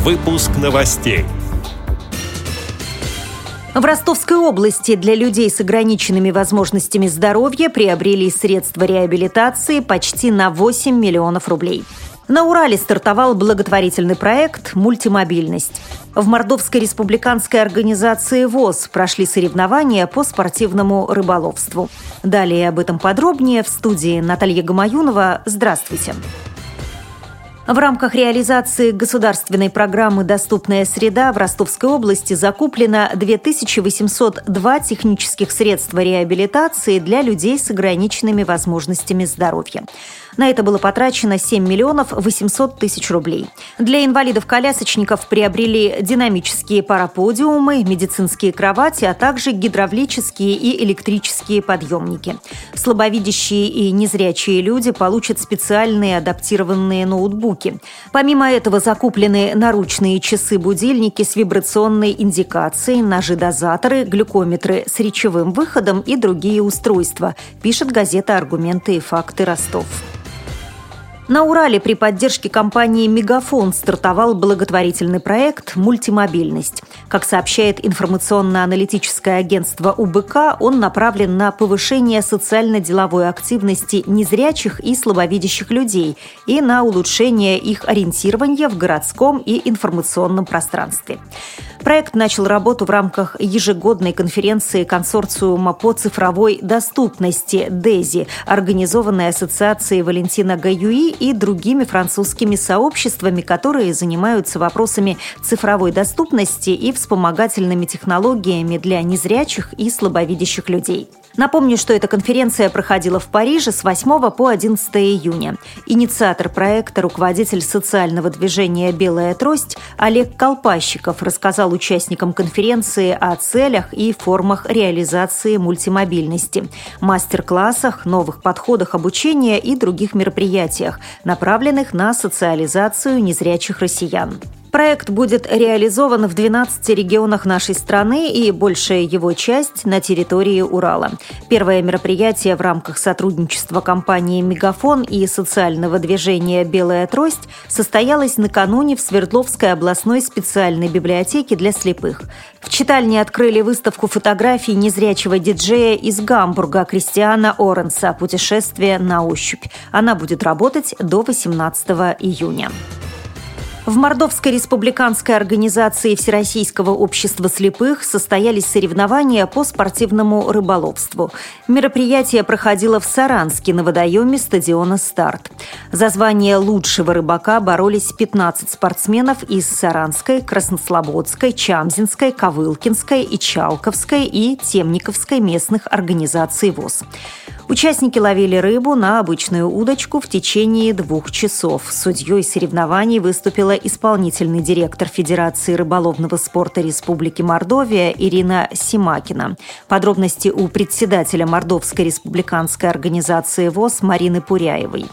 Выпуск новостей. В Ростовской области для людей с ограниченными возможностями здоровья приобрели средства реабилитации почти на 8 миллионов рублей. На Урале стартовал благотворительный проект «Мультимобильность». В Мордовской Республиканской организации ВОС прошли соревнования по спортивному рыболовству. Далее об этом подробнее в студии Наталья Гомоюнова. Здравствуйте. В рамках реализации государственной программы «Доступная среда» в Ростовской области закуплено 2802 технических средства реабилитации для людей с ограниченными возможностями здоровья. На это было потрачено 7 миллионов 800 тысяч рублей. Для инвалидов-колясочников приобрели динамические параподиумы, медицинские кровати, а также гидравлические и электрические подъемники. Слабовидящие и незрячие люди получат специальные адаптированные ноутбуки. Помимо этого закуплены наручные часы-будильники с вибрационной индикацией, ножи-дозаторы, глюкометры с речевым выходом и другие устройства, пишет газета «Аргументы и факты Ростов». На Урале при поддержке компании «Мегафон» стартовал благотворительный проект «Мультимобильность». Как сообщает информационно-аналитическое агентство УБК, он направлен на повышение социально-деловой активности незрячих и слабовидящих людей и на улучшение их ориентирования в городском и информационном пространстве. Проект начал работу в рамках ежегодной конференции консорциума по цифровой доступности «ДЭЗИ», организованной Ассоциацией Валентина Гаюи и другими французскими сообществами, которые занимаются вопросами цифровой доступности и вспомогательными технологиями для незрячих и слабовидящих людей. Напомню, что эта конференция проходила в Париже с 8 по 11 июня. Инициатор проекта, руководитель социального движения «Белая трость» Олег Колпачиков рассказал участникам конференции о целях и формах реализации мультимобильности, мастер-классах, новых подходах обучения и других мероприятиях, направленных на социализацию незрячих россиян. Проект будет реализован в 12 регионах нашей страны и большая его часть на территории Урала. Первое мероприятие в рамках сотрудничества компании «Мегафон» и социального движения «Белая трость» состоялось накануне в Свердловской областной специальной библиотеке для слепых. В читальне открыли выставку фотографий незрячего диджея из Гамбурга Кристиана Оренса «Путешествие на ощупь». Она будет работать до 18 июня. В Мордовской республиканской организации Всероссийского общества слепых состоялись соревнования по спортивному рыболовству. Мероприятие проходило в Саранске на водоеме стадиона «Старт». За звание лучшего рыбака боролись 15 спортсменов из Саранской, Краснослободской, Чамзинской, Ковылкинской, Ичалковской и Темниковской местных организаций ВОС. Участники ловили рыбу на обычную удочку в течение 2 часов. Судьей соревнований выступила исполнительный директор Федерации рыболовного спорта Республики Мордовия Ирина Симакина. Подробности у председателя Мордовской республиканской организации ВОС Марины Пуряевой.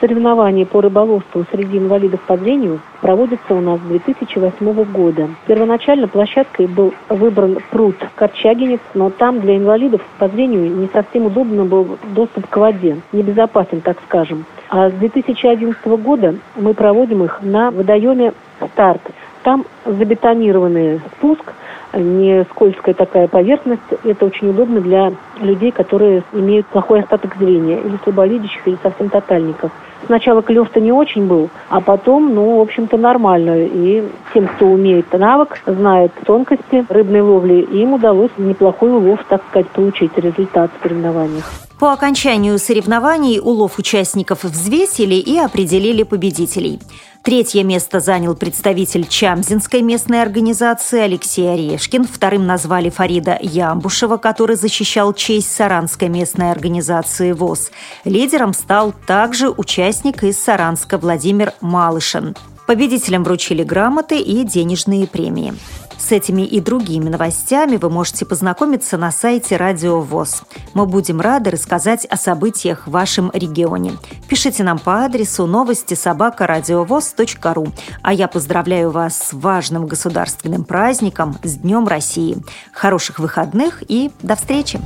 Соревнования по рыболовству среди инвалидов по зрению проводятся у нас с 2008 года. Первоначально площадкой был выбран пруд Корчагинец, но там для инвалидов по зрению не совсем удобно был доступ к воде, небезопасен, так скажем. А с 2011 года мы проводим их на водоеме «Старт». Там забетонированный спуск, не скользкая такая поверхность. Это очень удобно для людей, которые имеют плохой остаток зрения, или слабовидящих, или совсем тотальников. Сначала клев-то не очень был, а потом, в общем-то, нормально. И тем, кто умеет навык, знает тонкости рыбной ловли, им удалось неплохой улов, так сказать, получить результат в соревнованиях. По окончанию соревнований улов участников взвесили и определили победителей. Третье место занял представитель Чамзинской местной организации Алексей Орешкин. Вторым назвали Фарида Ямбушева, который защищал честь Саранской местной организации ВОС. Лидером стал также участник из Саранска Владимир Малышин. Победителям вручили грамоты и денежные премии. С этими и другими новостями вы можете познакомиться на сайте Радио ВОС. Мы будем рады рассказать о событиях в вашем регионе. Пишите нам по адресу новости@радиовос.ру. А я поздравляю вас с важным государственным праздником, с Днем России. Хороших выходных и до встречи!